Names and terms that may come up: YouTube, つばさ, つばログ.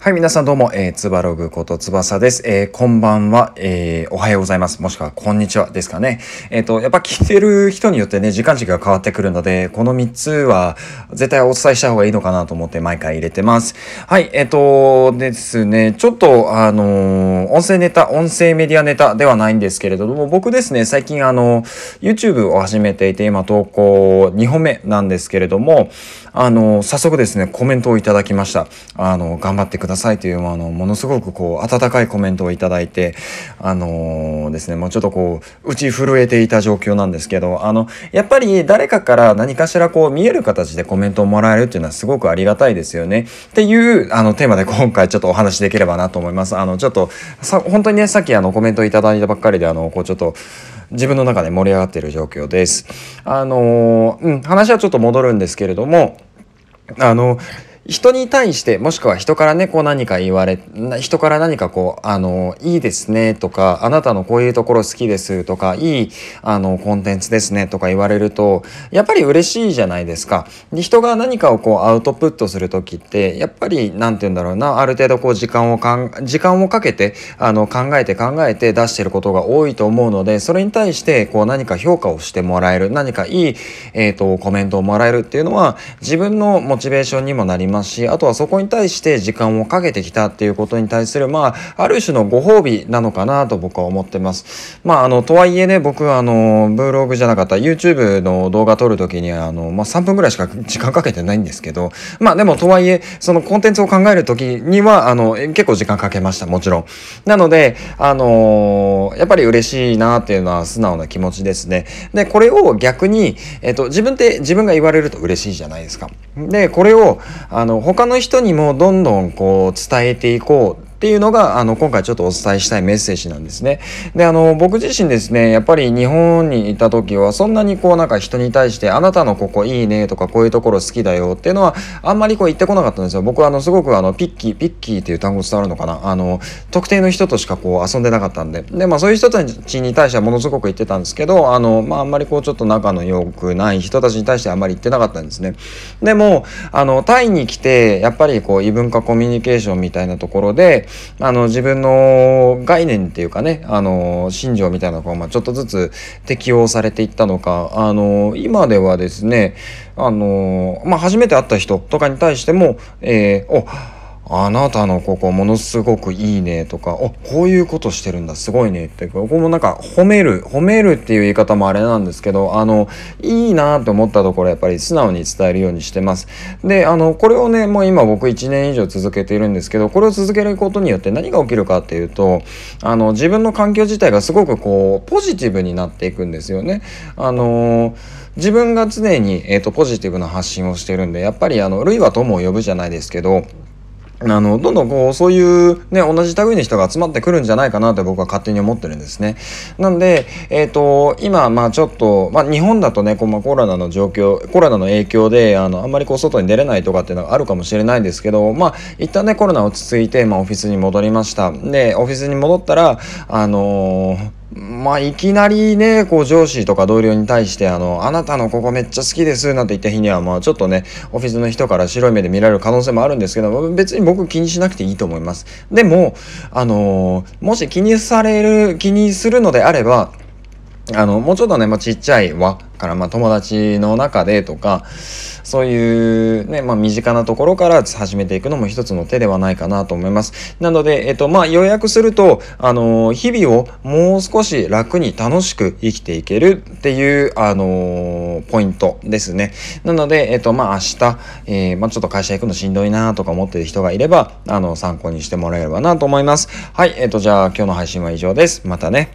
はい、皆さんどうも、つばログことつばさです。こんばんは、おはようございます。もしくは、こんにちはですかね。やっぱ聞いてる人によってね、時間軸が変わってくるので、この3つは、絶対お伝えした方がいいのかなと思って毎回入れてます。はい、ですね、ちょっと、音声ネタ、音声メディアネタではないんですけれども、僕ですね、最近YouTube を始めていて、今投稿2本目なんですけれども、早速ですね、コメントをいただきました。頑張ってくださいというものすごくこう温かいコメントをいただいてですねもうちょっとこう打ち震えていた状況なんですけどやっぱり誰かから何かしらこう見える形でコメントをもらえるっていうのはすごくありがたいですよねっていうテーマで今回ちょっとお話しできればなと思います。ちょっと本当にねさっきコメントいただいたばっかりでこうちょっと自分の中で盛り上がっている状況です。話はちょっと戻るんですけれども人に対して、もしくは人からね、こう何か言われ、人から何かこう、いいですねとか、あなたのこういうところ好きですとか、いい、コンテンツですねとか言われると、やっぱり嬉しいじゃないですか。で、人が何かをこうアウトプットするときって、やっぱり、なんて言うんだろうな、ある程度こう時間をかけて、考えて出してることが多いと思うので、それに対して、こう何か評価をしてもらえる、何かいい、コメントをもらえるっていうのは、自分のモチベーションにもなります。あとはそこに対して時間をかけてきたっていうことに対するある種のご褒美なのかなと僕は思ってます。とはいえね僕はブログじゃなかった YouTube の動画撮るときに3分ぐらいしか時間かけてないんですけどでもとはいえそのコンテンツを考えるときには結構時間かけました。もちろんなのでやっぱり嬉しいなっていうのは素直な気持ちですね。でこれを逆に、自分が言われると嬉しいじゃないですか。でこれを他の人にもどんどんこう伝えていこうっていうのが今回ちょっとお伝えしたいメッセージなんですね。で僕自身ですねやっぱり日本にいた時はそんなにこうなんか人に対してあなたのここいいねとかこういうところ好きだよっていうのはあんまりこう言ってこなかったんですよ。僕はすごくピッキーっていう単語伝わるのかな特定の人としかこう遊んでなかったんでそういう人たちに対してはものすごく言ってたんですけどあんまりこうちょっと仲の良くない人たちに対してはあんまり言ってなかったんですね。でもタイに来てやっぱりこう異文化コミュニケーションみたいなところで自分の概念っていうかね信条みたいなのがちょっとずつ適用されていったのか今ではですね初めて会った人とかに対してもあなたのここものすごくいいねとかこういうことしてるんだすごいねってここもなんか褒めるっていう言い方もあれなんですけどいいなと思ったところやっぱり素直に伝えるようにしてます。でこれをねもう今僕1年以上続けているんですけどこれを続けることによって何が起きるかっていうと自分の環境自体がすごくこうポジティブになっていくんですよね。自分が常に、ポジティブな発信をしてるんでやっぱり類は友を呼ぶじゃないですけどどんどんこうそういうね同じ類の人が集まってくるんじゃないかなって僕は勝手に思ってるんですね。なんで今ちょっと日本だとねコロナの影響であんまりこう外に出れないとかっていうのがあるかもしれないんですけど一旦ねコロナ落ち着いてオフィスに戻りました。でオフィスに戻ったらいきなりねこう上司とか同僚に対してあなたのここめっちゃ好きですなんて言った日にはちょっとねオフィスの人から白い目で見られる可能性もあるんですけど別に僕気にしなくていいと思います。でももし気にするのであればもうちょっとねちっちゃい輪から友達の中でとかそういうね身近なところから始めていくのも一つの手ではないかなと思います。なので要約すると日々をもう少し楽に楽しく生きていけるっていうポイントですね。なので明日ちょっと会社行くのしんどいなとか思ってる人がいれば参考にしてもらえればなと思います。はいじゃあ今日の配信は以上です。またね。